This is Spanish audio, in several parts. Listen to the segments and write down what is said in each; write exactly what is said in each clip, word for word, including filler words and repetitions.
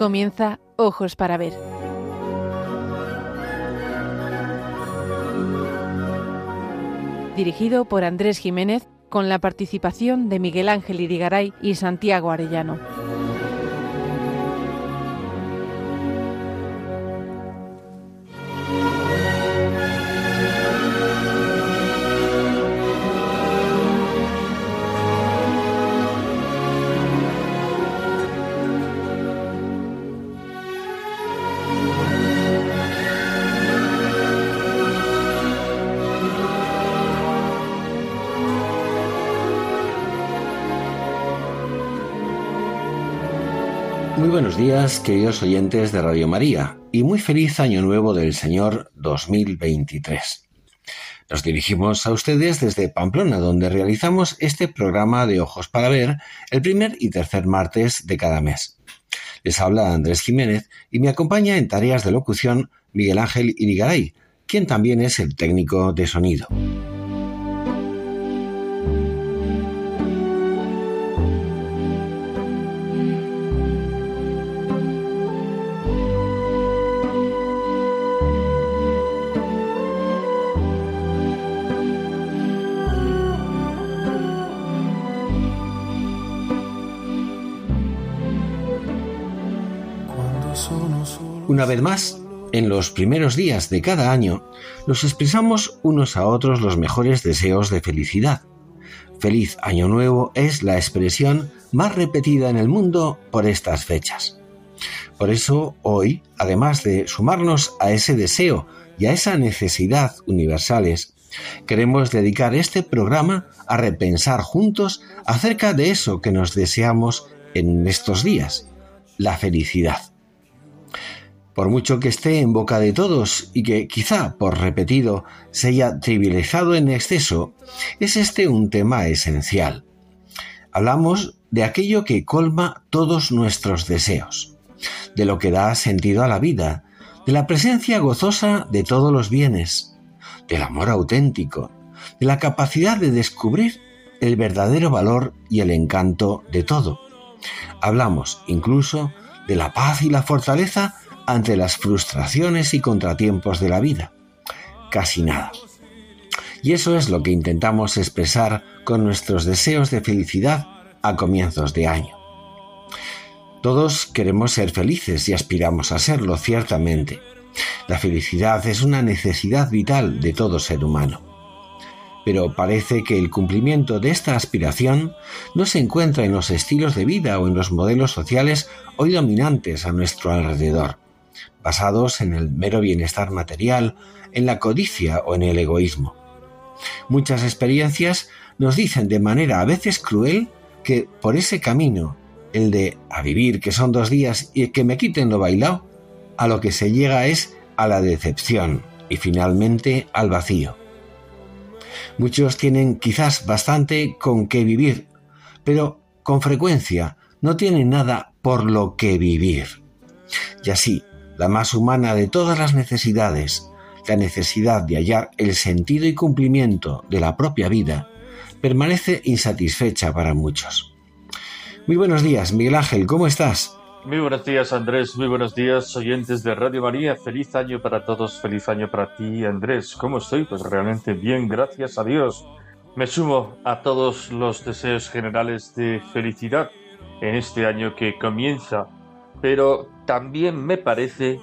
Comienza Ojos para Ver. Dirigido por Andrés Jiménez, con la participación de Miguel Ángel Irigaray y Santiago Arellano. Muy buenos días, queridos oyentes de Radio María, y muy feliz Año Nuevo del Señor dos mil veintitrés. Nos dirigimos a ustedes desde Pamplona, donde realizamos este programa de Ojos para Ver el primer y tercer martes de cada mes. Les habla Andrés Jiménez y me acompaña en tareas de locución Miguel Ángel Irigaray, quien también es el técnico de sonido. Una vez más, en los primeros días de cada año, nos expresamos unos a otros los mejores deseos de felicidad. Feliz Año Nuevo es la expresión más repetida en el mundo por estas fechas. Por eso, hoy, además de sumarnos a ese deseo y a esa necesidad universales, queremos dedicar este programa a repensar juntos acerca de eso que nos deseamos en estos días, la felicidad. Por mucho que esté en boca de todos y que, quizá por repetido, se haya trivializado en exceso, es este un tema esencial. Hablamos de aquello que colma todos nuestros deseos, de lo que da sentido a la vida, de la presencia gozosa de todos los bienes, del amor auténtico, de la capacidad de descubrir el verdadero valor y el encanto de todo. Hablamos, incluso, de la paz y la fortaleza ante las frustraciones y contratiempos de la vida. Casi nada. Y eso es lo que intentamos expresar con nuestros deseos de felicidad a comienzos de año. Todos queremos ser felices y aspiramos a serlo, ciertamente. La felicidad es una necesidad vital de todo ser humano. Pero parece que el cumplimiento de esta aspiración no se encuentra en los estilos de vida o en los modelos sociales hoy dominantes a nuestro alrededor, basados en el mero bienestar material, en la codicia o en el egoísmo. Muchas experiencias nos dicen de manera a veces cruel que por ese camino, el de a vivir que son dos días y que me quiten lo bailao, a lo que se llega es a la decepción y finalmente al vacío. Muchos tienen quizás bastante con qué vivir, pero con frecuencia no tienen nada por lo que vivir. Y así, la más humana de todas las necesidades, la necesidad de hallar el sentido y cumplimiento de la propia vida, permanece insatisfecha para muchos. Muy buenos días, Miguel Ángel, ¿cómo estás? Muy buenos días, Andrés, muy buenos días, oyentes de Radio María. Feliz año para todos, feliz año para ti, Andrés. ¿Cómo estoy? Pues realmente bien, gracias a Dios. Me sumo a todos los deseos generales de felicidad en este año que comienza, pero también me parece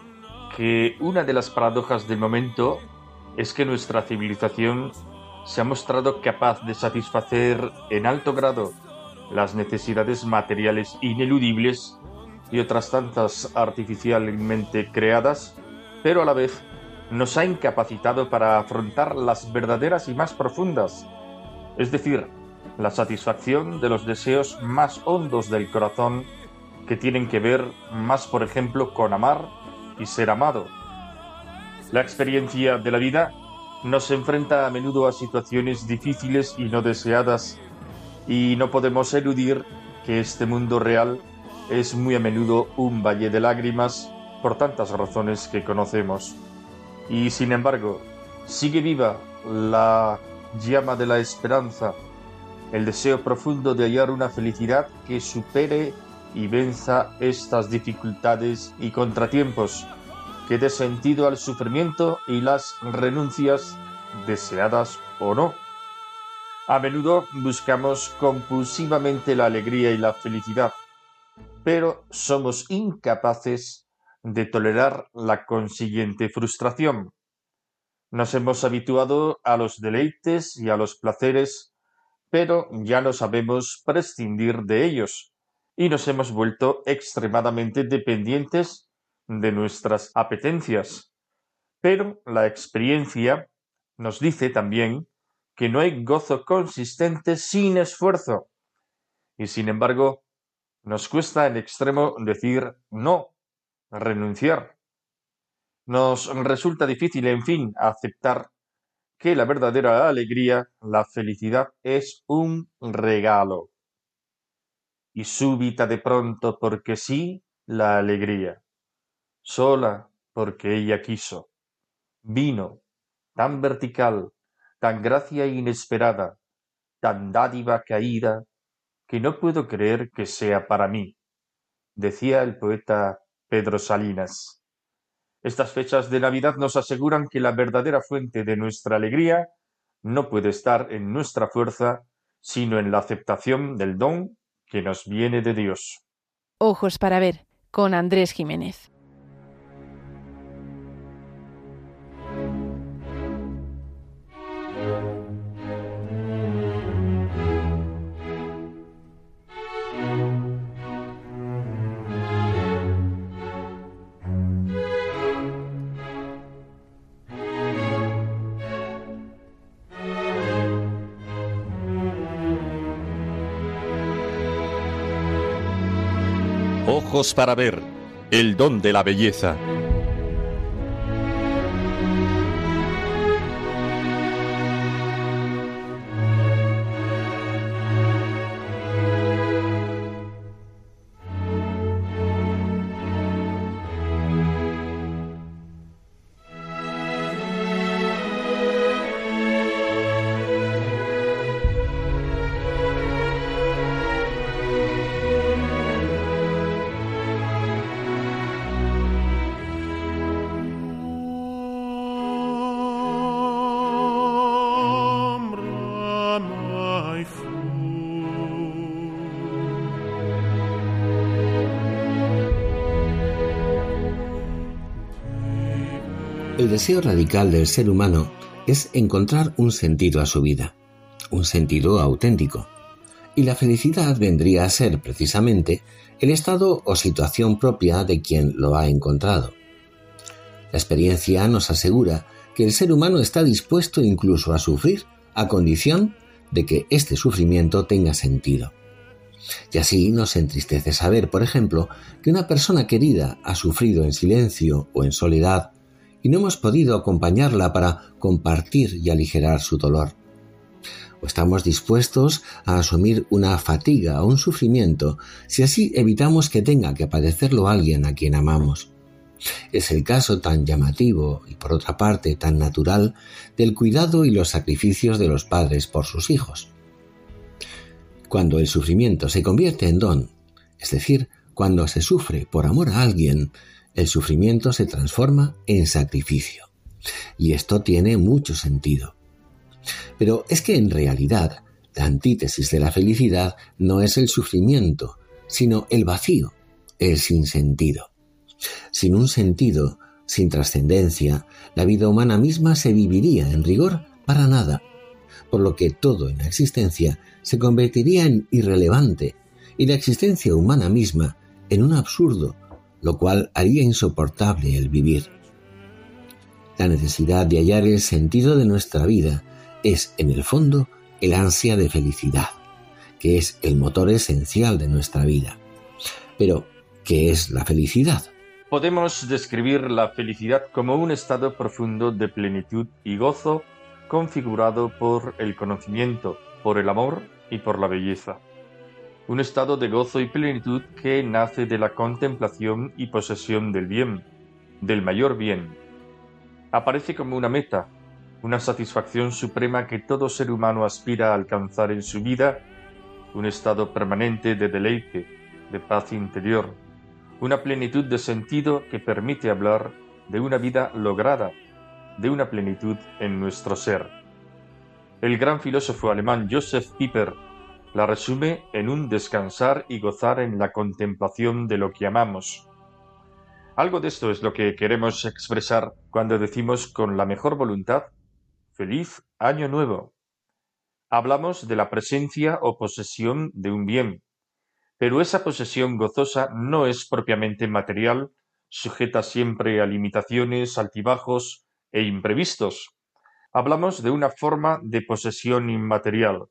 que una de las paradojas del momento es que nuestra civilización se ha mostrado capaz de satisfacer en alto grado las necesidades materiales ineludibles y otras tantas artificialmente creadas, pero a la vez nos ha incapacitado para afrontar las verdaderas y más profundas, es decir, la satisfacción de los deseos más hondos del corazón que tienen que ver más, por ejemplo, con amar y ser amado. La experiencia de la vida nos enfrenta a menudo a situaciones difíciles y no deseadas, y no podemos eludir que este mundo real es muy a menudo un valle de lágrimas por tantas razones que conocemos. Y sin embargo, sigue viva la llama de la esperanza, el deseo profundo de hallar una felicidad que supere y venza estas dificultades y contratiempos, que dé sentido al sufrimiento y las renuncias, deseadas o no. A menudo buscamos compulsivamente la alegría y la felicidad, pero somos incapaces de tolerar la consiguiente frustración. Nos hemos habituado a los deleites y a los placeres, pero ya no sabemos prescindir de ellos y nos hemos vuelto extremadamente dependientes de nuestras apetencias. Pero la experiencia nos dice también que no hay gozo consistente sin esfuerzo, y sin embargo nos cuesta en extremo decir no, renunciar. Nos resulta difícil, en fin, aceptar que la verdadera alegría, la felicidad, es un regalo. Y súbita de pronto, porque sí, la alegría, sola porque ella quiso, vino, tan vertical, tan gracia inesperada, tan dádiva caída, que no puedo creer que sea para mí, decía el poeta Pedro Salinas. Estas fechas de Navidad nos aseguran que la verdadera fuente de nuestra alegría no puede estar en nuestra fuerza, sino en la aceptación del don que nos viene de Dios. Ojos para ver, con Andrés Jiménez. Ojos para ver, el don de la belleza. El deseo radical del ser humano es encontrar un sentido a su vida, un sentido auténtico, y la felicidad vendría a ser precisamente el estado o situación propia de quien lo ha encontrado. La experiencia nos asegura que el ser humano está dispuesto incluso a sufrir, a condición de que este sufrimiento tenga sentido. Y así nos entristece saber, por ejemplo, que una persona querida ha sufrido en silencio o en soledad, y no hemos podido acompañarla para compartir y aligerar su dolor. O estamos dispuestos a asumir una fatiga o un sufrimiento si así evitamos que tenga que padecerlo alguien a quien amamos. Es el caso tan llamativo y por otra parte tan natural del cuidado y los sacrificios de los padres por sus hijos. Cuando el sufrimiento se convierte en don, es decir, cuando se sufre por amor a alguien, el sufrimiento se transforma en sacrificio, y esto tiene mucho sentido. Pero es que en realidad la antítesis de la felicidad no es el sufrimiento, sino el vacío, el sinsentido. Sin un sentido, sin trascendencia, la vida humana misma se viviría en rigor para nada, por lo que todo en la existencia se convertiría en irrelevante y la existencia humana misma en un absurdo, lo cual haría insoportable el vivir. La necesidad de hallar el sentido de nuestra vida es, en el fondo, el ansia de felicidad, que es el motor esencial de nuestra vida. Pero, ¿qué es la felicidad? Podemos describir la felicidad como un estado profundo de plenitud y gozo configurado por el conocimiento, por el amor y por la belleza. Un estado de gozo y plenitud que nace de la contemplación y posesión del bien, del mayor bien. Aparece como una meta, una satisfacción suprema que todo ser humano aspira a alcanzar en su vida, un estado permanente de deleite, de paz interior, una plenitud de sentido que permite hablar de una vida lograda, de una plenitud en nuestro ser. El gran filósofo alemán Josef Pieper la resume en un descansar y gozar en la contemplación de lo que amamos. Algo de esto es lo que queremos expresar cuando decimos con la mejor voluntad «Feliz Año Nuevo». Hablamos de la presencia o posesión de un bien, pero esa posesión gozosa no es propiamente material, sujeta siempre a limitaciones, altibajos e imprevistos. Hablamos de una forma de posesión inmaterial,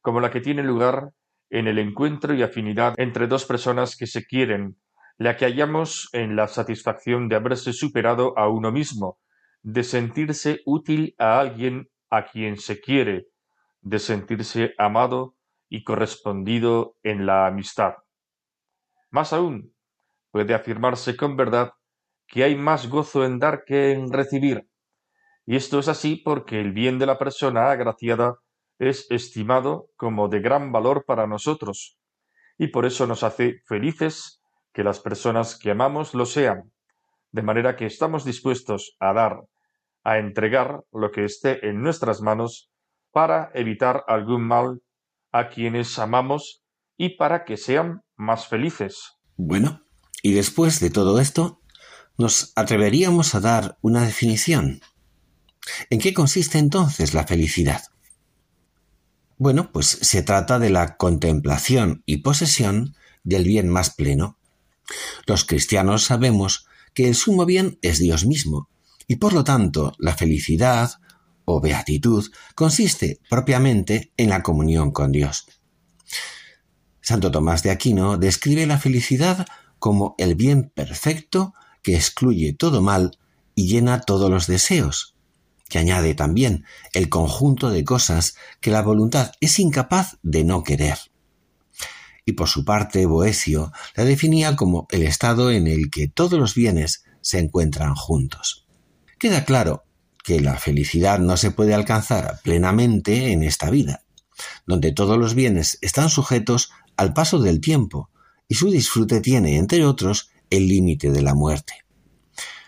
como la que tiene lugar en el encuentro y afinidad entre dos personas que se quieren, la que hallamos en la satisfacción de haberse superado a uno mismo, de sentirse útil a alguien a quien se quiere, de sentirse amado y correspondido en la amistad. Más aún, puede afirmarse con verdad que hay más gozo en dar que en recibir, y esto es así porque el bien de la persona agraciada es estimado como de gran valor para nosotros, y por eso nos hace felices que las personas que amamos lo sean, de manera que estamos dispuestos a dar, a entregar lo que esté en nuestras manos para evitar algún mal a quienes amamos y para que sean más felices. Bueno, y después de todo esto, nos atreveríamos a dar una definición. ¿En qué consiste entonces la felicidad? Bueno, pues se trata de la contemplación y posesión del bien más pleno. Los cristianos sabemos que el sumo bien es Dios mismo, y por lo tanto la felicidad o beatitud consiste propiamente en la comunión con Dios. Santo Tomás de Aquino describe la felicidad como el bien perfecto que excluye todo mal y llena todos los deseos, que añade también el conjunto de cosas que la voluntad es incapaz de no querer. Y por su parte, Boecio la definía como el estado en el que todos los bienes se encuentran juntos. Queda claro que la felicidad no se puede alcanzar plenamente en esta vida, donde todos los bienes están sujetos al paso del tiempo y su disfrute tiene, entre otros, el límite de la muerte.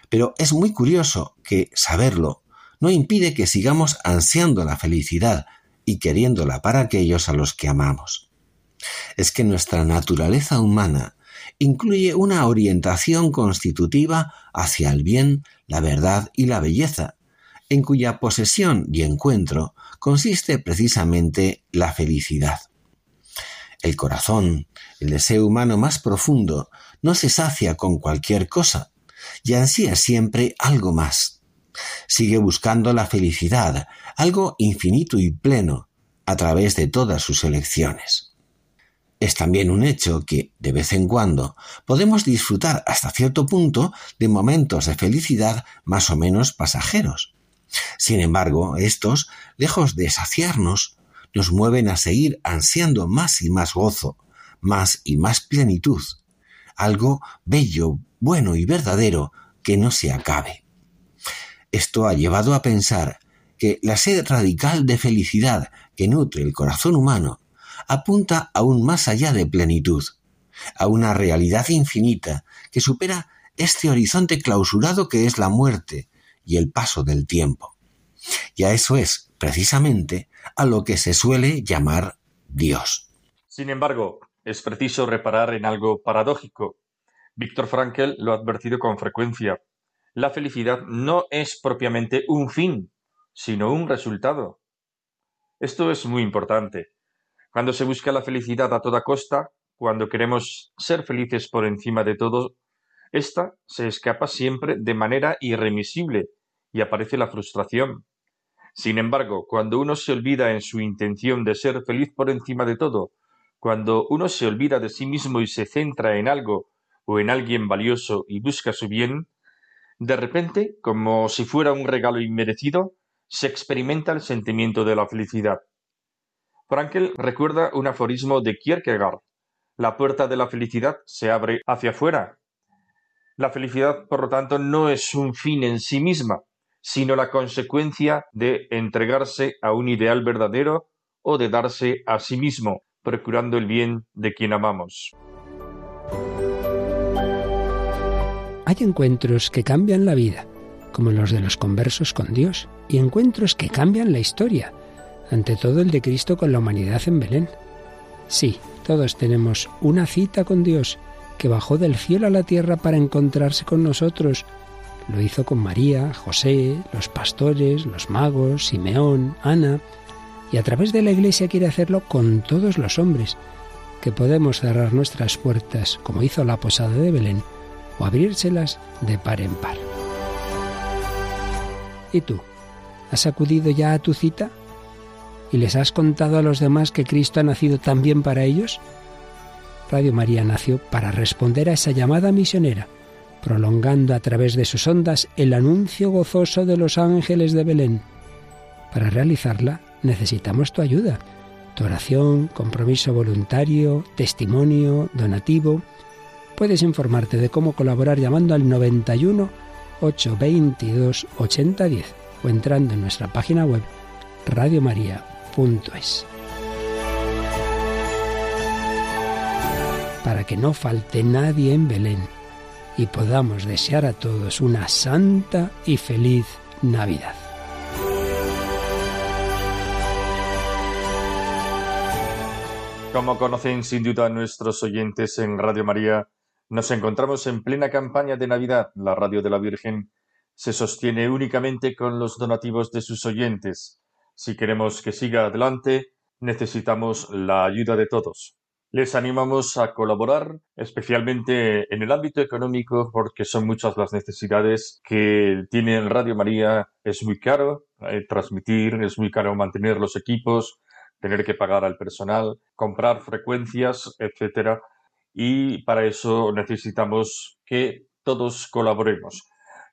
Pero es muy curioso que saberlo no impide que sigamos ansiando la felicidad y queriéndola para aquellos a los que amamos. Es que nuestra naturaleza humana incluye una orientación constitutiva hacia el bien, la verdad y la belleza, en cuya posesión y encuentro consiste precisamente la felicidad. El corazón, el deseo humano más profundo, no se sacia con cualquier cosa y ansía siempre algo más. Sigue buscando la felicidad, algo infinito y pleno, a través de todas sus elecciones. Es también un hecho que, de vez en cuando, podemos disfrutar hasta cierto punto de momentos de felicidad más o menos pasajeros. Sin embargo, estos, lejos de saciarnos, nos mueven a seguir ansiando más y más gozo, más y más plenitud, algo bello, bueno y verdadero que no se acabe. Esto ha llevado a pensar que la sed radical de felicidad que nutre el corazón humano apunta aún más allá de plenitud, a una realidad infinita que supera este horizonte clausurado que es la muerte y el paso del tiempo. Y a eso es, precisamente, a lo que se suele llamar Dios. Sin embargo, es preciso reparar en algo paradójico. Viktor Frankl lo ha advertido con frecuencia. La felicidad no es propiamente un fin, sino un resultado. Esto es muy importante. Cuando se busca la felicidad a toda costa, cuando queremos ser felices por encima de todo, ésta se escapa siempre de manera irremisible y aparece la frustración. Sin embargo, cuando uno se olvida en su intención de ser feliz por encima de todo, cuando uno se olvida de sí mismo y se centra en algo o en alguien valioso y busca su bien, de repente, como si fuera un regalo inmerecido, se experimenta el sentimiento de la felicidad. Frankl recuerda un aforismo de Kierkegaard. La puerta de la felicidad se abre hacia afuera. La felicidad, por lo tanto, no es un fin en sí misma, sino la consecuencia de entregarse a un ideal verdadero o de darse a sí mismo, procurando el bien de quien amamos. Hay encuentros que cambian la vida, como los de los conversos con Dios, y encuentros que cambian la historia, ante todo el de Cristo con la humanidad en Belén. Sí, todos tenemos una cita con Dios, que bajó del cielo a la tierra para encontrarse con nosotros. Lo hizo con María, José, los pastores, los magos, Simeón, Ana, y a través de la Iglesia quiere hacerlo con todos los hombres, que podemos cerrar nuestras puertas, como hizo la posada de Belén, o abrírselas de par en par. ¿Y tú? ¿Has acudido ya a tu cita? ¿Y les has contado a los demás que Cristo ha nacido también para ellos? Radio María nació para responder a esa llamada misionera, prolongando a través de sus ondas el anuncio gozoso de los ángeles de Belén. Para realizarla necesitamos tu ayuda, tu oración, compromiso voluntario, testimonio, donativo. Puedes informarte de cómo colaborar llamando al noventa y uno, ochocientos veintidós, ochenta diez o entrando en nuestra página web radio maría punto es. Para que no falte nadie en Belén y podamos desear a todos una santa y feliz Navidad. Como conocen sin duda nuestros oyentes, en Radio María nos encontramos en plena campaña de Navidad. La Radio de la Virgen se sostiene únicamente con los donativos de sus oyentes. Si queremos que siga adelante, necesitamos la ayuda de todos. Les animamos a colaborar, especialmente en el ámbito económico, porque son muchas las necesidades que tiene Radio María. Es muy caro eh, transmitir, es muy caro mantener los equipos, tener que pagar al personal, comprar frecuencias, etcétera. Y para eso necesitamos que todos colaboremos.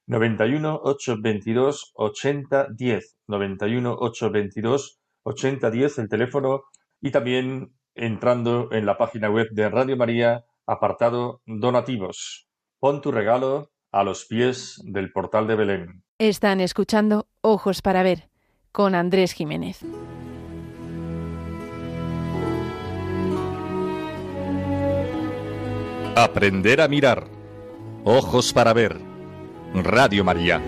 noventa y uno, ochocientos veintidós, ochenta diez. noventa y uno, ochocientos veintidós, ochenta diez, el teléfono, y también entrando en la página web de Radio María, apartado Donativos. Pon tu regalo a los pies del portal de Belén. Están escuchando Ojos para Ver, con Andrés Jiménez. Aprender a mirar. Ojos para Ver. Radio María.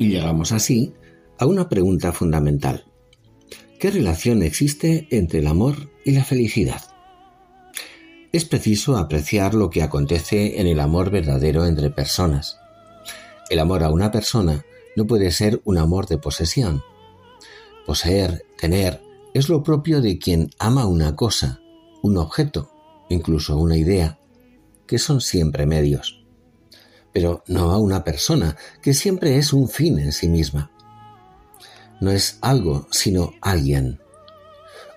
Llegamos así a una pregunta fundamental. ¿Qué relación existe entre el amor y la felicidad? Es preciso apreciar lo que acontece en el amor verdadero entre personas. El amor a una persona no puede ser un amor de posesión. Poseer, tener, es lo propio de quien ama una cosa, un objeto, incluso una idea, que son siempre medios. Pero no a una persona, que siempre es un fin en sí misma. No es algo, sino alguien.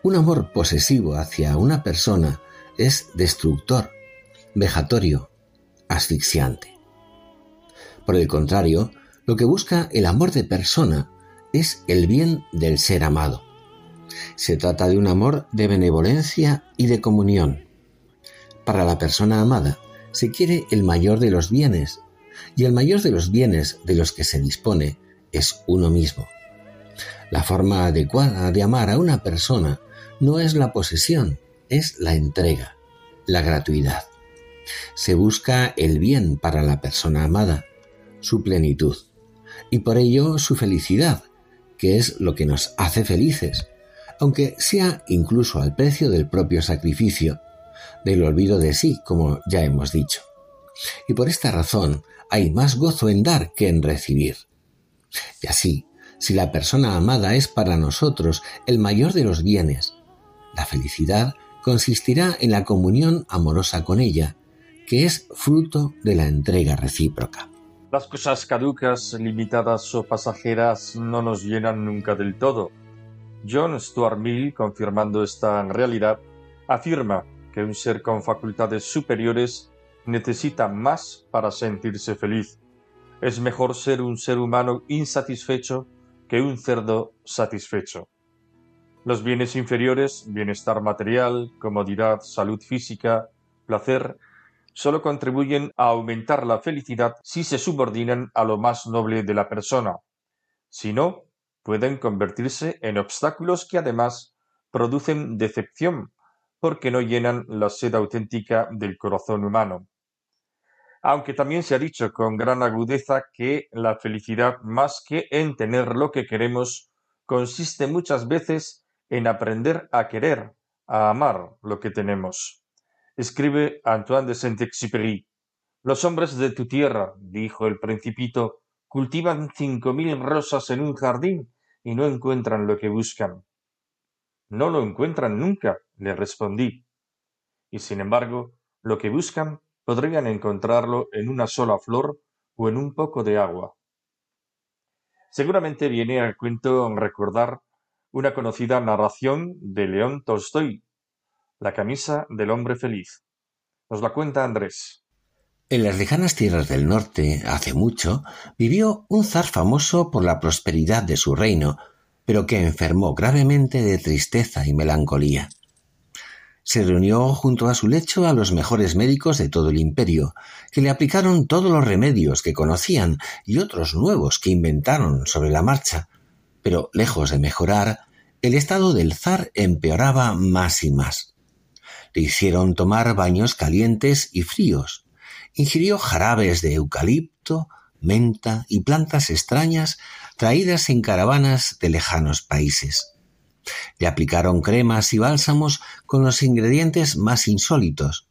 Un amor posesivo hacia una persona es destructor, vejatorio, asfixiante. Por el contrario, lo que busca el amor de persona es el bien del ser amado. Se trata de un amor de benevolencia y de comunión. Para la persona amada, se quiere el mayor de los bienes, y el mayor de los bienes de los que se dispone es uno mismo. La forma adecuada de amar a una persona no es la posesión, es la entrega, la gratuidad. Se busca el bien para la persona amada, su plenitud, y por ello su felicidad, que es lo que nos hace felices, aunque sea incluso al precio del propio sacrificio, del olvido de sí, como ya hemos dicho. Y por esta razón hay más gozo en dar que en recibir. Y así, si la persona amada es para nosotros el mayor de los bienes, la felicidad consistirá en la comunión amorosa con ella, que es fruto de la entrega recíproca. Las cosas caducas, limitadas o pasajeras no nos llenan nunca del todo. John Stuart Mill, confirmando esta realidad, afirma que un ser con facultades superiores necesita más para sentirse feliz. Es mejor ser un ser humano insatisfecho que un cerdo satisfecho. Los bienes inferiores, bienestar material, comodidad, salud física, placer, solo contribuyen a aumentar la felicidad si se subordinan a lo más noble de la persona. Si no, pueden convertirse en obstáculos que además producen decepción, porque no llenan la sed auténtica del corazón humano. Aunque también se ha dicho con gran agudeza que la felicidad, más que en tener lo que queremos, consiste muchas veces en aprender a querer, a amar lo que tenemos. Escribe Antoine de Saint-Exupéry. Los hombres de tu tierra, dijo el Principito, cultivan cinco mil rosas en un jardín y no encuentran lo que buscan. No lo encuentran nunca, le respondí. Y sin embargo, lo que buscan podrían encontrarlo en una sola flor o en un poco de agua. Seguramente viene al cuento recordar una conocida narración de León Tolstói, La camisa del hombre feliz. Nos la cuenta Andrés. En las lejanas tierras del norte, hace mucho, vivió un zar famoso por la prosperidad de su reino, pero que enfermó gravemente de tristeza y melancolía. Se reunió junto a su lecho a los mejores médicos de todo el imperio, que le aplicaron todos los remedios que conocían y otros nuevos que inventaron sobre la marcha. Pero, lejos de mejorar, el estado del zar empeoraba más y más. Le hicieron tomar baños calientes y fríos. Ingirió jarabes de eucalipto, menta y plantas extrañas traídas en caravanas de lejanos países. Le aplicaron cremas y bálsamos con los ingredientes más insólitos,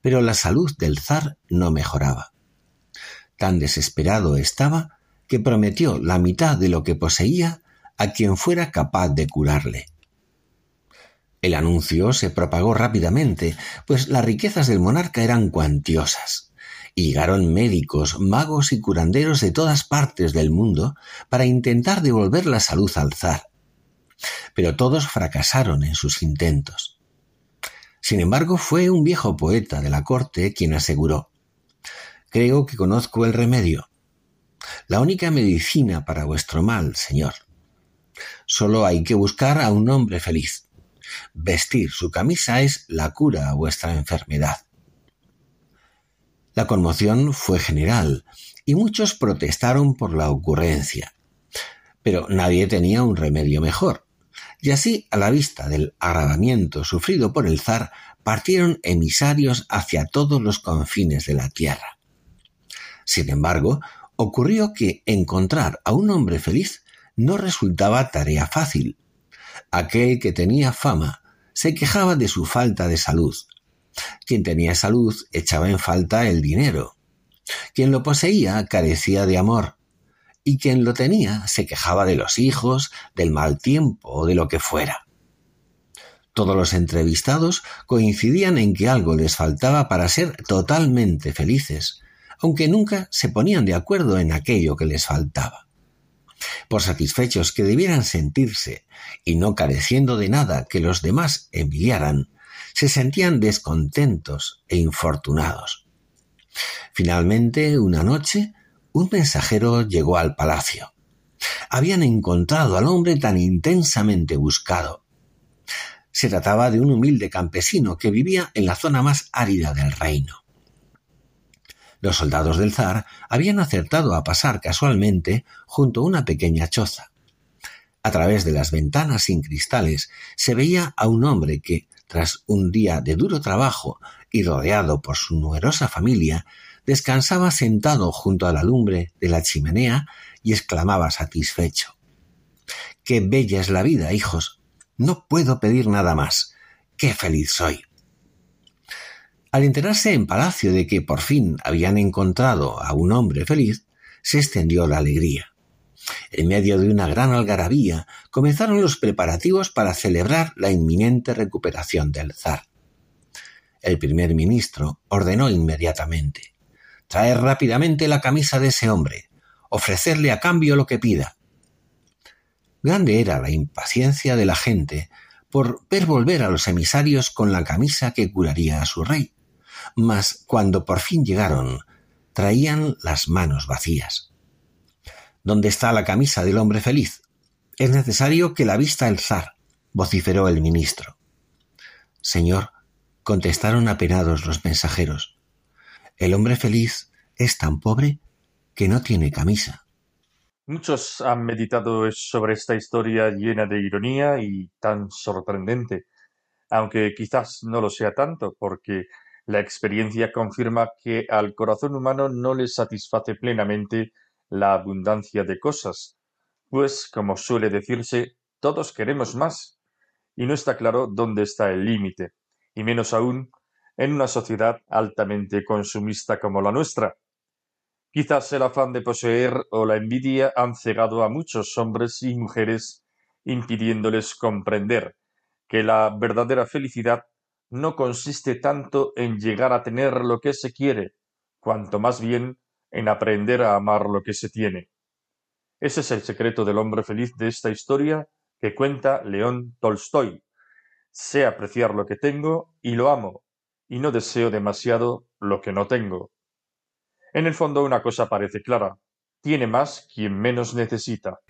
pero la salud del zar no mejoraba. Tan desesperado estaba que prometió la mitad de lo que poseía a quien fuera capaz de curarle. El anuncio se propagó rápidamente, pues las riquezas del monarca eran cuantiosas. Y llegaron médicos, magos y curanderos de todas partes del mundo para intentar devolver la salud al zar. Pero todos fracasaron en sus intentos. Sin embargo, fue un viejo poeta de la corte quien aseguró: «Creo que conozco el remedio. La única medicina para vuestro mal, señor. Solo hay que buscar a un hombre feliz. Vestir su camisa es la cura a vuestra enfermedad». La conmoción fue general y muchos protestaron por la ocurrencia, pero nadie tenía un remedio mejor, y así, a la vista del agravamiento sufrido por el zar, partieron emisarios hacia todos los confines de la tierra. Sin embargo, ocurrió que encontrar a un hombre feliz no resultaba tarea fácil. Aquel que tenía fama se quejaba de su falta de salud. Quien tenía salud echaba en falta el dinero. Quien lo poseía carecía de amor. Y quien lo tenía se quejaba de los hijos, del mal tiempo o de lo que fuera. Todos los entrevistados coincidían en que algo les faltaba para ser totalmente felices, aunque nunca se ponían de acuerdo en aquello que les faltaba. Por satisfechos que debieran sentirse, y no careciendo de nada que los demás envidiaran, se sentían descontentos e infortunados. Finalmente, una noche, un mensajero llegó al palacio. Habían encontrado al hombre tan intensamente buscado. Se trataba de un humilde campesino que vivía en la zona más árida del reino. Los soldados del zar habían acertado a pasar casualmente junto a una pequeña choza. A través de las ventanas sin cristales se veía a un hombre que, tras un día de duro trabajo y rodeado por su numerosa familia, descansaba sentado junto a la lumbre de la chimenea y exclamaba satisfecho: «¡Qué bella es la vida, hijos! No puedo pedir nada más. ¡Qué feliz soy!». Al enterarse en palacio de que por fin habían encontrado a un hombre feliz, se extendió la alegría. En medio de una gran algarabía comenzaron los preparativos para celebrar la inminente recuperación del zar. El primer ministro ordenó inmediatamente: traer rápidamente la camisa de ese hombre, ofrecerle a cambio lo que pida. Grande era la impaciencia de la gente por ver volver a los emisarios con la camisa que curaría a su rey, mas cuando por fin llegaron, traían las manos vacías. ¿Dónde está la camisa del hombre feliz? Es necesario que la vista el zar, vociferó el ministro. Señor, contestaron apenados los mensajeros, el hombre feliz es tan pobre que no tiene camisa. Muchos han meditado sobre esta historia llena de ironía y tan sorprendente, aunque quizás no lo sea tanto, porque la experiencia confirma que al corazón humano no le satisface plenamente la abundancia de cosas, pues, como suele decirse, todos queremos más, y no está claro dónde está el límite, y menos aún en una sociedad altamente consumista como la nuestra. Quizás el afán de poseer o la envidia han cegado a muchos hombres y mujeres, impidiéndoles comprender que la verdadera felicidad no consiste tanto en llegar a tener lo que se quiere, cuanto más bien en aprender a amar lo que se tiene. Ese es el secreto del hombre feliz de esta historia que cuenta León Tolstói. Sé apreciar lo que tengo y lo amo, y no deseo demasiado lo que no tengo. En el fondo una cosa parece clara, tiene más quien menos necesita.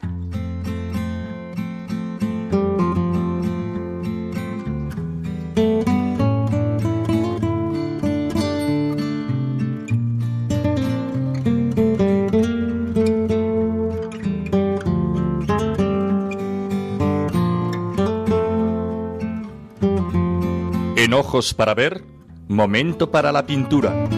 En Ojos para Ver, momento para la pintura.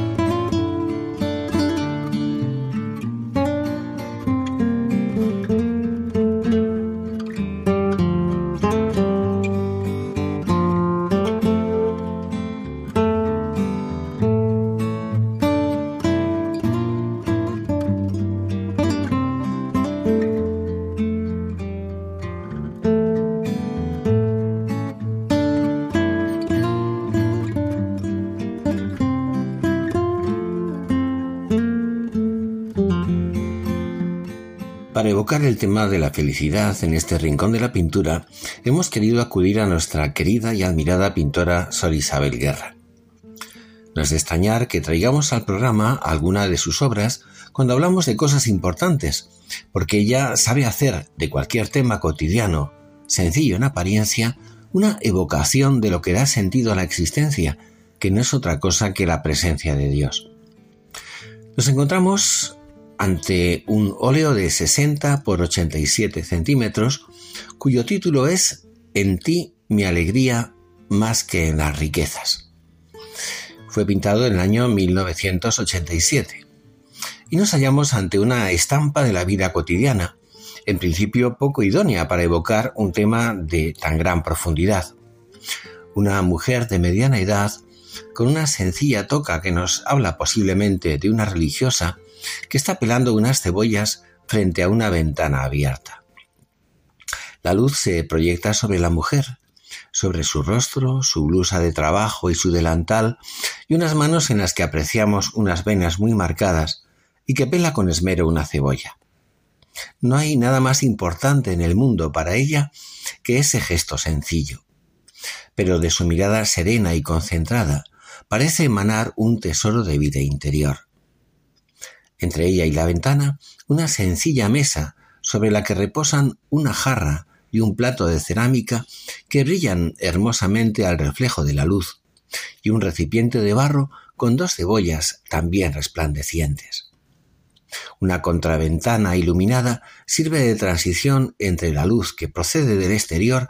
Para evocar el tema de la felicidad en este rincón de la pintura, hemos querido acudir a nuestra querida y admirada pintora Sol Isabel Guerra. No es de extrañar que traigamos al programa alguna de sus obras cuando hablamos de cosas importantes, porque ella sabe hacer de cualquier tema cotidiano, sencillo en apariencia, una evocación de lo que da sentido a la existencia, que no es otra cosa que la presencia de Dios. Nos encontramos ante un óleo de sesenta por ochenta y siete centímetros, cuyo título es En ti mi alegría más que en las riquezas. Fue pintado en el año mil novecientos ochenta y siete y nos hallamos ante una estampa de la vida cotidiana, en principio poco idónea para evocar un tema de tan gran profundidad. Una mujer de mediana edad, con una sencilla toca que nos habla posiblemente de una religiosa, que está pelando unas cebollas frente a una ventana abierta. La luz se proyecta sobre la mujer, sobre su rostro, su blusa de trabajo y su delantal, y unas manos en las que apreciamos unas venas muy marcadas y que pela con esmero una cebolla. No hay nada más importante en el mundo para ella que ese gesto sencillo, pero de su mirada serena y concentrada parece emanar un tesoro de vida interior. Entre ella y la ventana, una sencilla mesa sobre la que reposan una jarra y un plato de cerámica que brillan hermosamente al reflejo de la luz, y un recipiente de barro con dos cebollas también resplandecientes. Una contraventana iluminada sirve de transición entre la luz que procede del exterior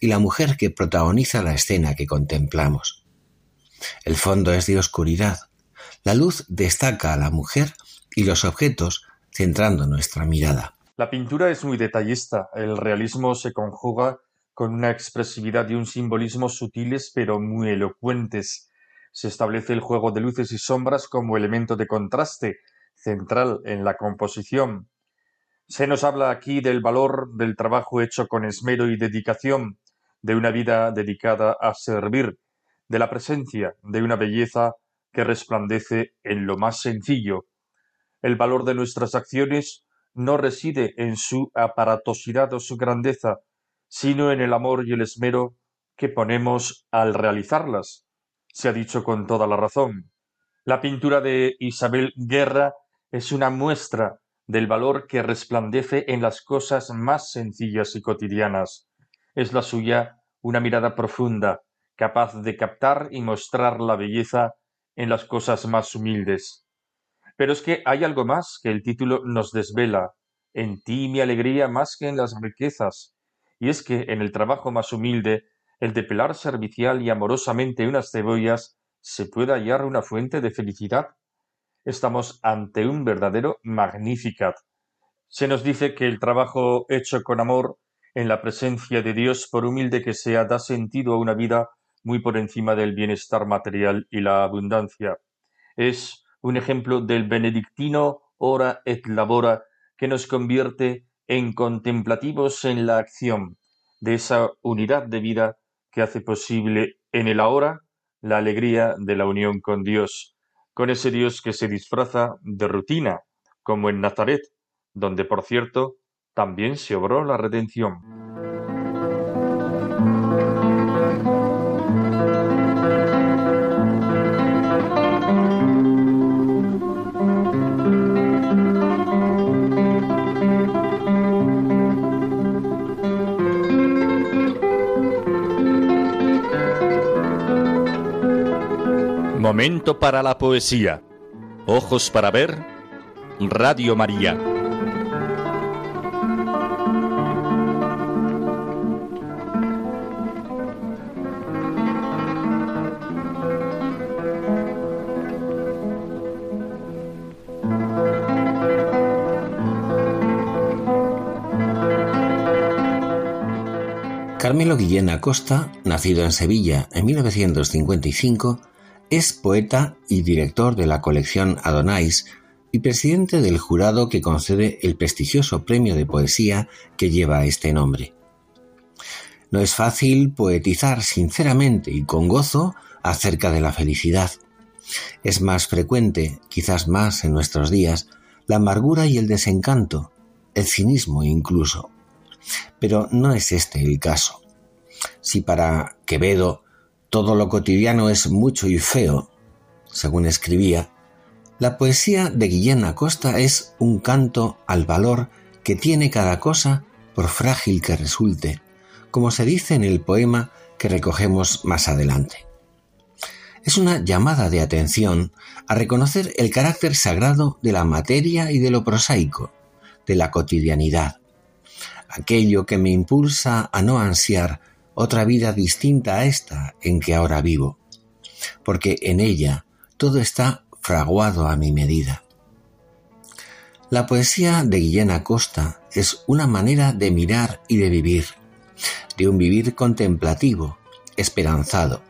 y la mujer que protagoniza la escena que contemplamos. El fondo es de oscuridad. La luz destaca a la mujer y los objetos, centrando nuestra mirada. La pintura es muy detallista. El realismo se conjuga con una expresividad y un simbolismo sutiles pero muy elocuentes. Se establece el juego de luces y sombras como elemento de contraste, central en la composición. Se nos habla aquí del valor del trabajo hecho con esmero y dedicación, de una vida dedicada a servir, de la presencia, de una belleza que resplandece en lo más sencillo. El valor de nuestras acciones no reside en su aparatosidad o su grandeza, sino en el amor y el esmero que ponemos al realizarlas. Se ha dicho con toda la razón. La pintura de Isabel Guerra es una muestra del valor que resplandece en las cosas más sencillas y cotidianas. Es la suya una mirada profunda, capaz de captar y mostrar la belleza en las cosas más humildes. Pero es que hay algo más que el título nos desvela: en ti mi alegría más que en las riquezas. Y es que en el trabajo más humilde, el de pelar servicial y amorosamente unas cebollas, se puede hallar una fuente de felicidad. Estamos ante un verdadero Magnificat. Se nos dice que el trabajo hecho con amor, en la presencia de Dios, por humilde que sea, da sentido a una vida muy por encima del bienestar material y la abundancia. Es un ejemplo del benedictino ora et labora, que nos convierte en contemplativos en la acción, de esa unidad de vida que hace posible en el ahora la alegría de la unión con Dios, con ese Dios que se disfraza de rutina, como en Nazaret, donde, por cierto, también se obró la redención. Momento para la poesía. Ojos para ver, Radio María. Carmelo Guillén Acosta, nacido en Sevilla en mil novecientos cincuenta y cinco, es poeta y director de la colección Adonais y presidente del jurado que concede el prestigioso premio de poesía que lleva este nombre. No es fácil poetizar sinceramente y con gozo acerca de la felicidad. Es más frecuente, quizás más en nuestros días, la amargura y el desencanto, el cinismo incluso. Pero no es este el caso. Si para Quevedo todo lo cotidiano es mucho y feo, según escribía, la poesía de Guillén Acosta es un canto al valor que tiene cada cosa, por frágil que resulte, como se dice en el poema que recogemos más adelante. Es una llamada de atención a reconocer el carácter sagrado de la materia y de lo prosaico, de la cotidianidad, aquello que me impulsa a no ansiar otra vida distinta a esta en que ahora vivo, porque en ella todo está fraguado a mi medida. La poesía de Guillén Acosta es una manera de mirar y de vivir, de un vivir contemplativo, esperanzado,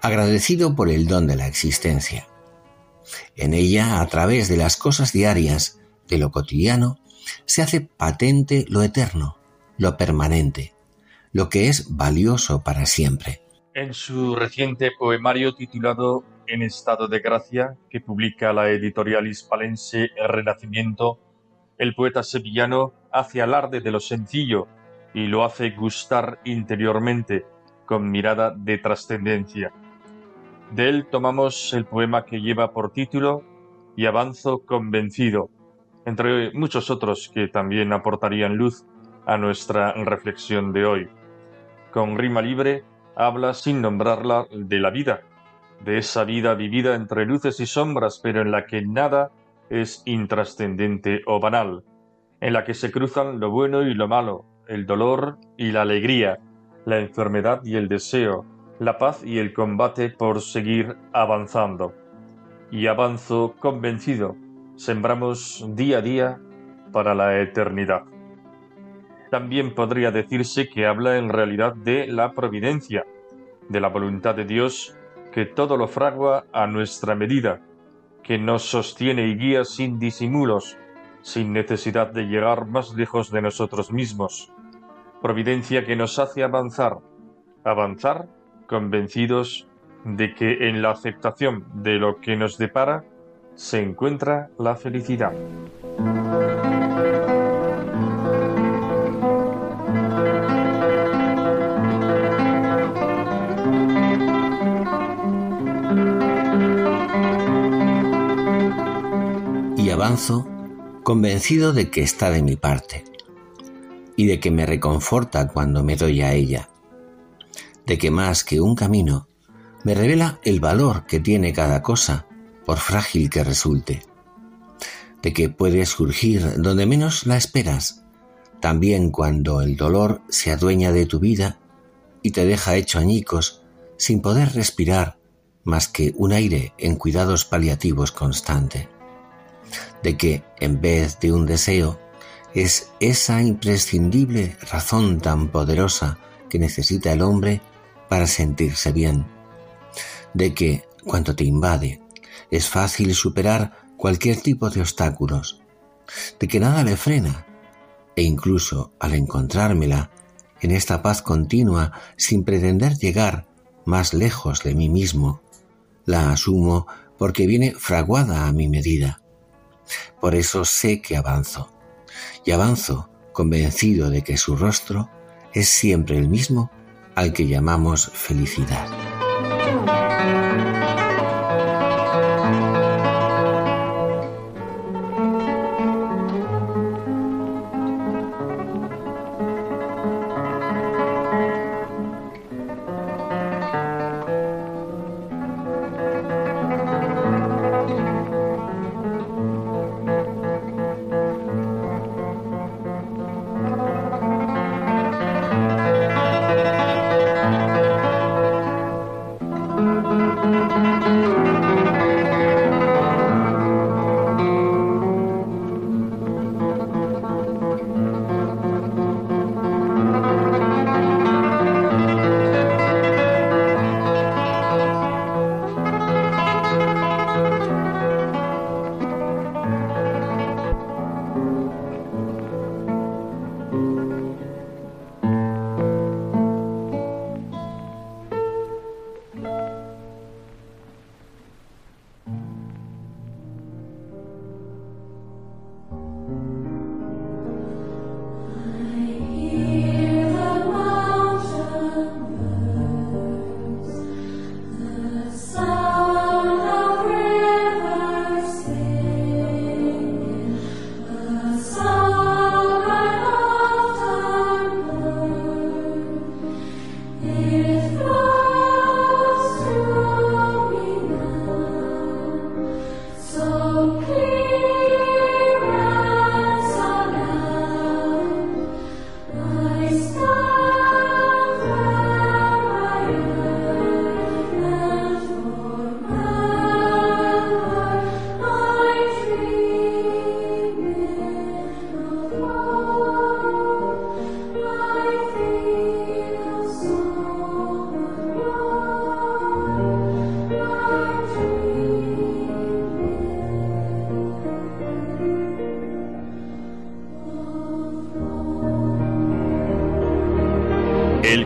agradecido por el don de la existencia. En ella, a través de las cosas diarias, de lo cotidiano, se hace patente lo eterno, lo permanente, lo que es valioso para siempre. En su reciente poemario titulado En estado de gracia, que publica la editorial hispalense Renacimiento, el poeta sevillano hace alarde de lo sencillo y lo hace gustar interiormente, con mirada de trascendencia. De él tomamos el poema que lleva por título Y avanzo convencido, entre muchos otros que también aportarían luz a nuestra reflexión de hoy. Con rima libre, habla sin nombrarla de la vida, de esa vida vivida entre luces y sombras, pero en la que nada es intrascendente o banal, en la que se cruzan lo bueno y lo malo, el dolor y la alegría, la enfermedad y el deseo, la paz y el combate por seguir avanzando. Y avanzo convencido, sembramos día a día para la eternidad. También podría decirse que habla en realidad de la providencia, de la voluntad de Dios, que todo lo fragua a nuestra medida, que nos sostiene y guía sin disimulos, sin necesidad de llegar más lejos de nosotros mismos. Providencia que nos hace avanzar, avanzar convencidos de que en la aceptación de lo que nos depara se encuentra la felicidad. Y avanzo convencido de que está de mi parte y de que me reconforta cuando me doy a ella, de que más que un camino me revela el valor que tiene cada cosa, por frágil que resulte, de que puede surgir donde menos la esperas, también cuando el dolor se adueña de tu vida y te deja hecho añicos sin poder respirar más que un aire en cuidados paliativos constante, de que en vez de un deseo es esa imprescindible razón tan poderosa que necesita el hombre para sentirse bien, de que cuando te invade es fácil superar cualquier tipo de obstáculos, de que nada le frena, e incluso al encontrármela en esta paz continua sin pretender llegar más lejos de mí mismo, la asumo porque viene fraguada a mi medida. Por eso sé que avanzo, y avanzo convencido de que su rostro es siempre el mismo al que llamamos felicidad.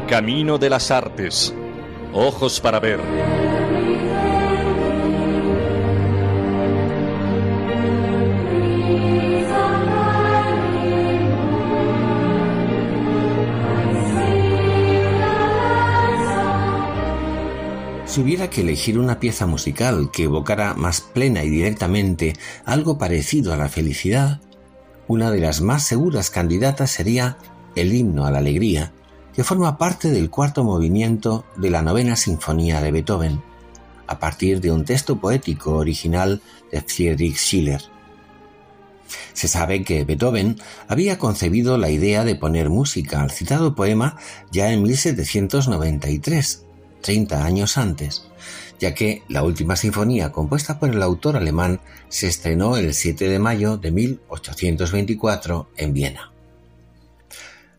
Camino de las Artes. Ojos para ver. Si hubiera que elegir una pieza musical que evocara más plena y directamente algo parecido a la felicidad, una de las más seguras candidatas sería el Himno a la Alegría, que forma parte del cuarto movimiento de la Novena Sinfonía de Beethoven, a partir de un texto poético original de Friedrich Schiller. Se sabe que Beethoven había concebido la idea de poner música al citado poema ya en mil setecientos noventa y tres, treinta años antes, ya que la última sinfonía compuesta por el autor alemán se estrenó el siete de mayo de mil ochocientos veinticuatro en Viena.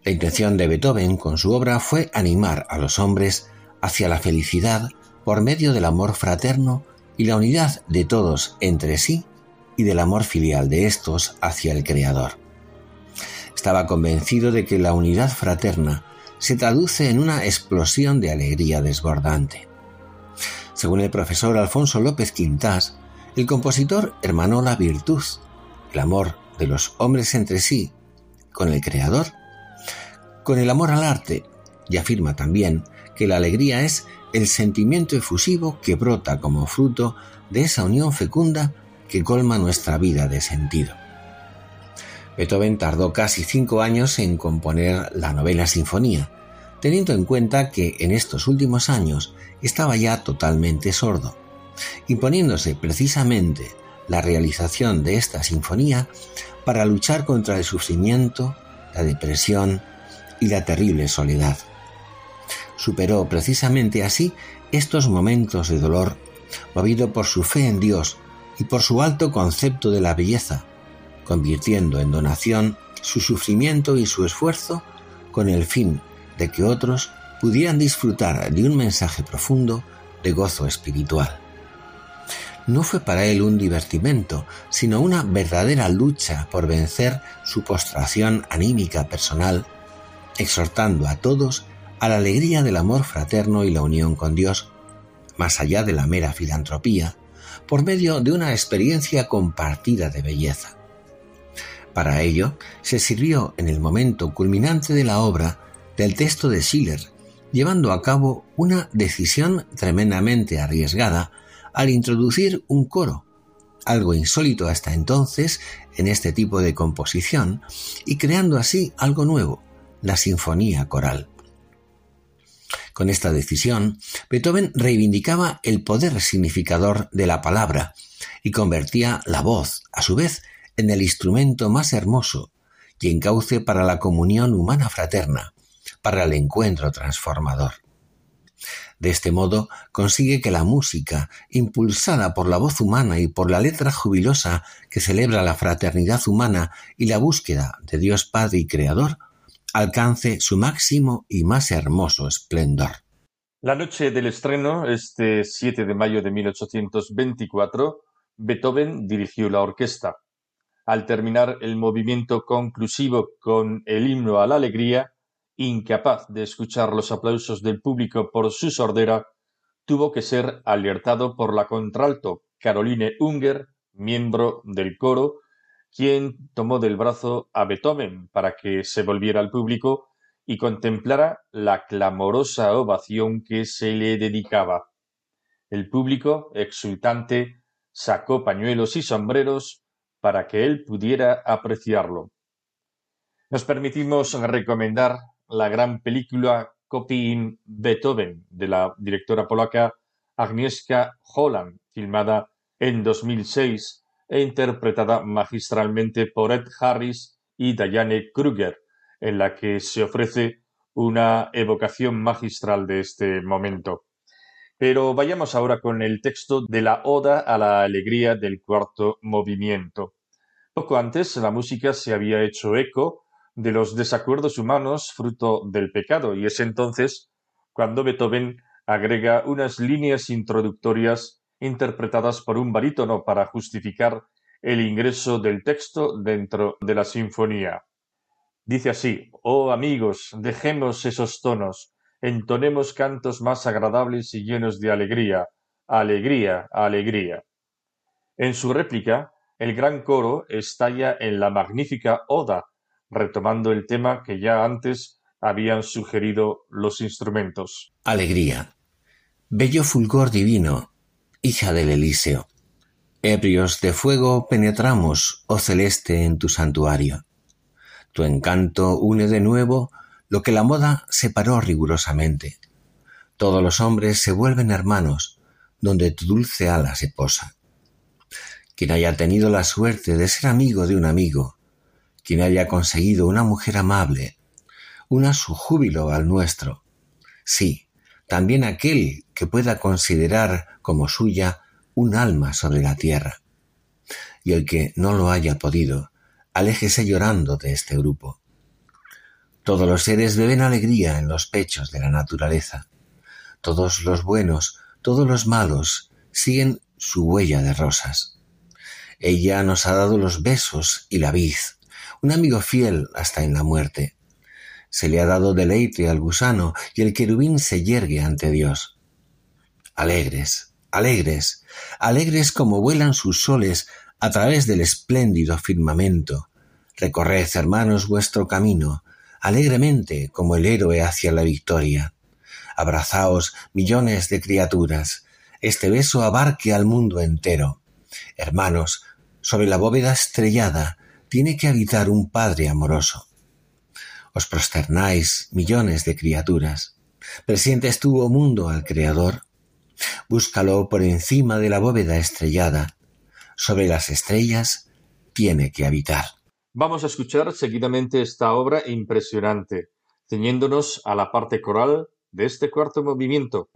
La intención de Beethoven con su obra fue animar a los hombres hacia la felicidad por medio del amor fraterno y la unidad de todos entre sí y del amor filial de estos hacia el Creador. Estaba convencido de que la unidad fraterna se traduce en una explosión de alegría desbordante. Según el profesor Alfonso López Quintás, el compositor hermanó la virtud, el amor de los hombres entre sí, con el creador, con el amor al arte, y afirma también que la alegría es el sentimiento efusivo que brota como fruto de esa unión fecunda que colma nuestra vida de sentido. Beethoven tardó casi cinco años en componer la Novena Sinfonía, teniendo en cuenta que en estos últimos años estaba ya totalmente sordo, imponiéndose precisamente la realización de esta sinfonía para luchar contra el sufrimiento, la depresión y la terrible soledad. Superó precisamente así estos momentos de dolor, movido por su fe en Dios y por su alto concepto de la belleza, convirtiendo en donación su sufrimiento y su esfuerzo con el fin de que otros pudieran disfrutar de un mensaje profundo de gozo espiritual. No fue para él un divertimento, sino una verdadera lucha por vencer su postración anímica personal, exhortando a todos a la alegría del amor fraterno y la unión con Dios, más allá de la mera filantropía, por medio de una experiencia compartida de belleza. Para ello, se sirvió en el momento culminante de la obra del texto de Schiller, llevando a cabo una decisión tremendamente arriesgada al introducir un coro, algo insólito hasta entonces en este tipo de composición, y creando así algo nuevo, la sinfonía coral. Con esta decisión, Beethoven reivindicaba el poder significador de la palabra y convertía la voz, a su vez, en el instrumento más hermoso y en cauce para la comunión humana fraterna, para el encuentro transformador. De este modo consigue que la música, impulsada por la voz humana y por la letra jubilosa que celebra la fraternidad humana y la búsqueda de Dios Padre y Creador, alcance su máximo y más hermoso esplendor. La noche del estreno, este siete de mayo de mil ochocientos veinticuatro, Beethoven dirigió la orquesta. Al terminar el movimiento conclusivo con el himno a la alegría, incapaz de escuchar los aplausos del público por su sordera, tuvo que ser alertado por la contralto Caroline Unger, miembro del coro, quien tomó del brazo a Beethoven para que se volviera al público y contemplara la clamorosa ovación que se le dedicaba. El público, exultante, sacó pañuelos y sombreros para que él pudiera apreciarlo. Nos permitimos recomendar la gran película Copying Beethoven, de la directora polaca Agnieszka Holland, filmada en dos mil seis, e interpretada magistralmente por Ed Harris y Diane Kruger, en la que se ofrece una evocación magistral de este momento. Pero vayamos ahora con el texto de la Oda a la Alegría del cuarto movimiento. Poco antes, la música se había hecho eco de los desacuerdos humanos fruto del pecado, y es entonces cuando Beethoven agrega unas líneas introductorias interpretadas por un barítono para justificar el ingreso del texto dentro de la sinfonía. Dice así: «Oh amigos, dejemos esos tonos, entonemos cantos más agradables y llenos de alegría, alegría, alegría». En su réplica, el gran coro estalla en la magnífica oda, retomando el tema que ya antes habían sugerido los instrumentos. Alegría, bello fulgor divino, hija del Elíseo, ebrios de fuego penetramos, oh celeste, en tu santuario. Tu encanto une de nuevo lo que la moda separó rigurosamente. Todos los hombres se vuelven hermanos, donde tu dulce ala se posa. Quien haya tenido la suerte de ser amigo de un amigo, quien haya conseguido una mujer amable, una su júbilo al nuestro. Sí, también aquel que pueda considerar como suya un alma sobre la tierra. Y el que no lo haya podido, aléjese llorando de este grupo. Todos los seres beben alegría en los pechos de la naturaleza. Todos los buenos, todos los malos, siguen su huella de rosas. Ella nos ha dado los besos y la vid, un amigo fiel hasta en la muerte. Se le ha dado deleite al gusano y el querubín se yergue ante Dios. alegres, alegres, alegres como vuelan sus soles a través del espléndido firmamento. Recorred, hermanos, vuestro camino, alegremente como el héroe hacia la victoria. Abrazaos, millones de criaturas, este beso abarque al mundo entero. Hermanos, sobre la bóveda estrellada tiene que habitar un Padre amoroso. Os prosternáis, millones de criaturas. ¿Presientes tú, oh mundo, al Creador? Búscalo por encima de la bóveda estrellada. Sobre las estrellas tiene que habitar. Vamos a escuchar seguidamente esta obra impresionante, ceñiéndonos a la parte coral de este cuarto movimiento.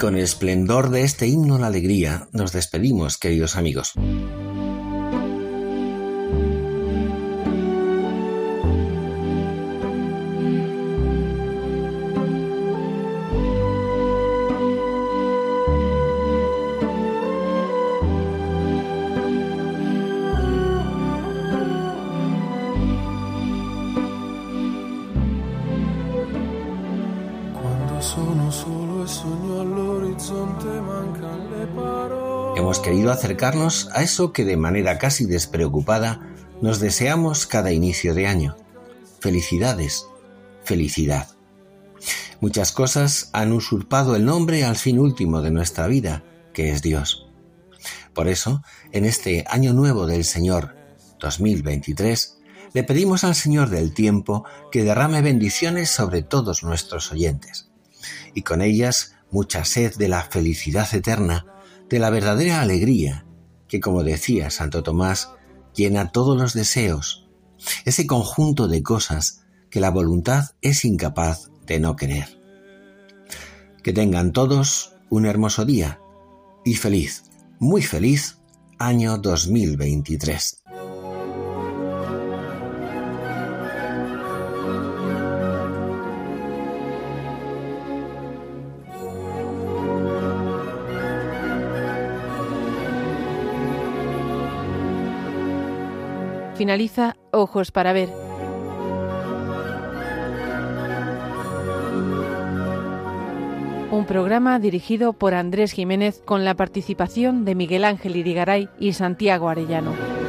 con el esplendor de este himno a la alegría nos despedimos, queridos amigos. Hemos querido acercarnos a eso que de manera casi despreocupada nos deseamos cada inicio de año. Felicidades, felicidad. Muchas cosas han usurpado el nombre al fin último de nuestra vida, que es Dios. Por eso, en este año nuevo del Señor, dos mil veintitrés, le pedimos al Señor del tiempo que derrame bendiciones sobre todos nuestros oyentes, y con ellas mucha sed de la felicidad eterna, de la verdadera alegría, que, como decía Santo Tomás, llena todos los deseos, ese conjunto de cosas que la voluntad es incapaz de no querer. Que tengan todos un hermoso día y feliz, muy feliz, año dos mil veintitrés. Finaliza Ojos para Ver. Un programa dirigido por Andrés Jiménez con la participación de Miguel Ángel Irigaray y Santiago Arellano.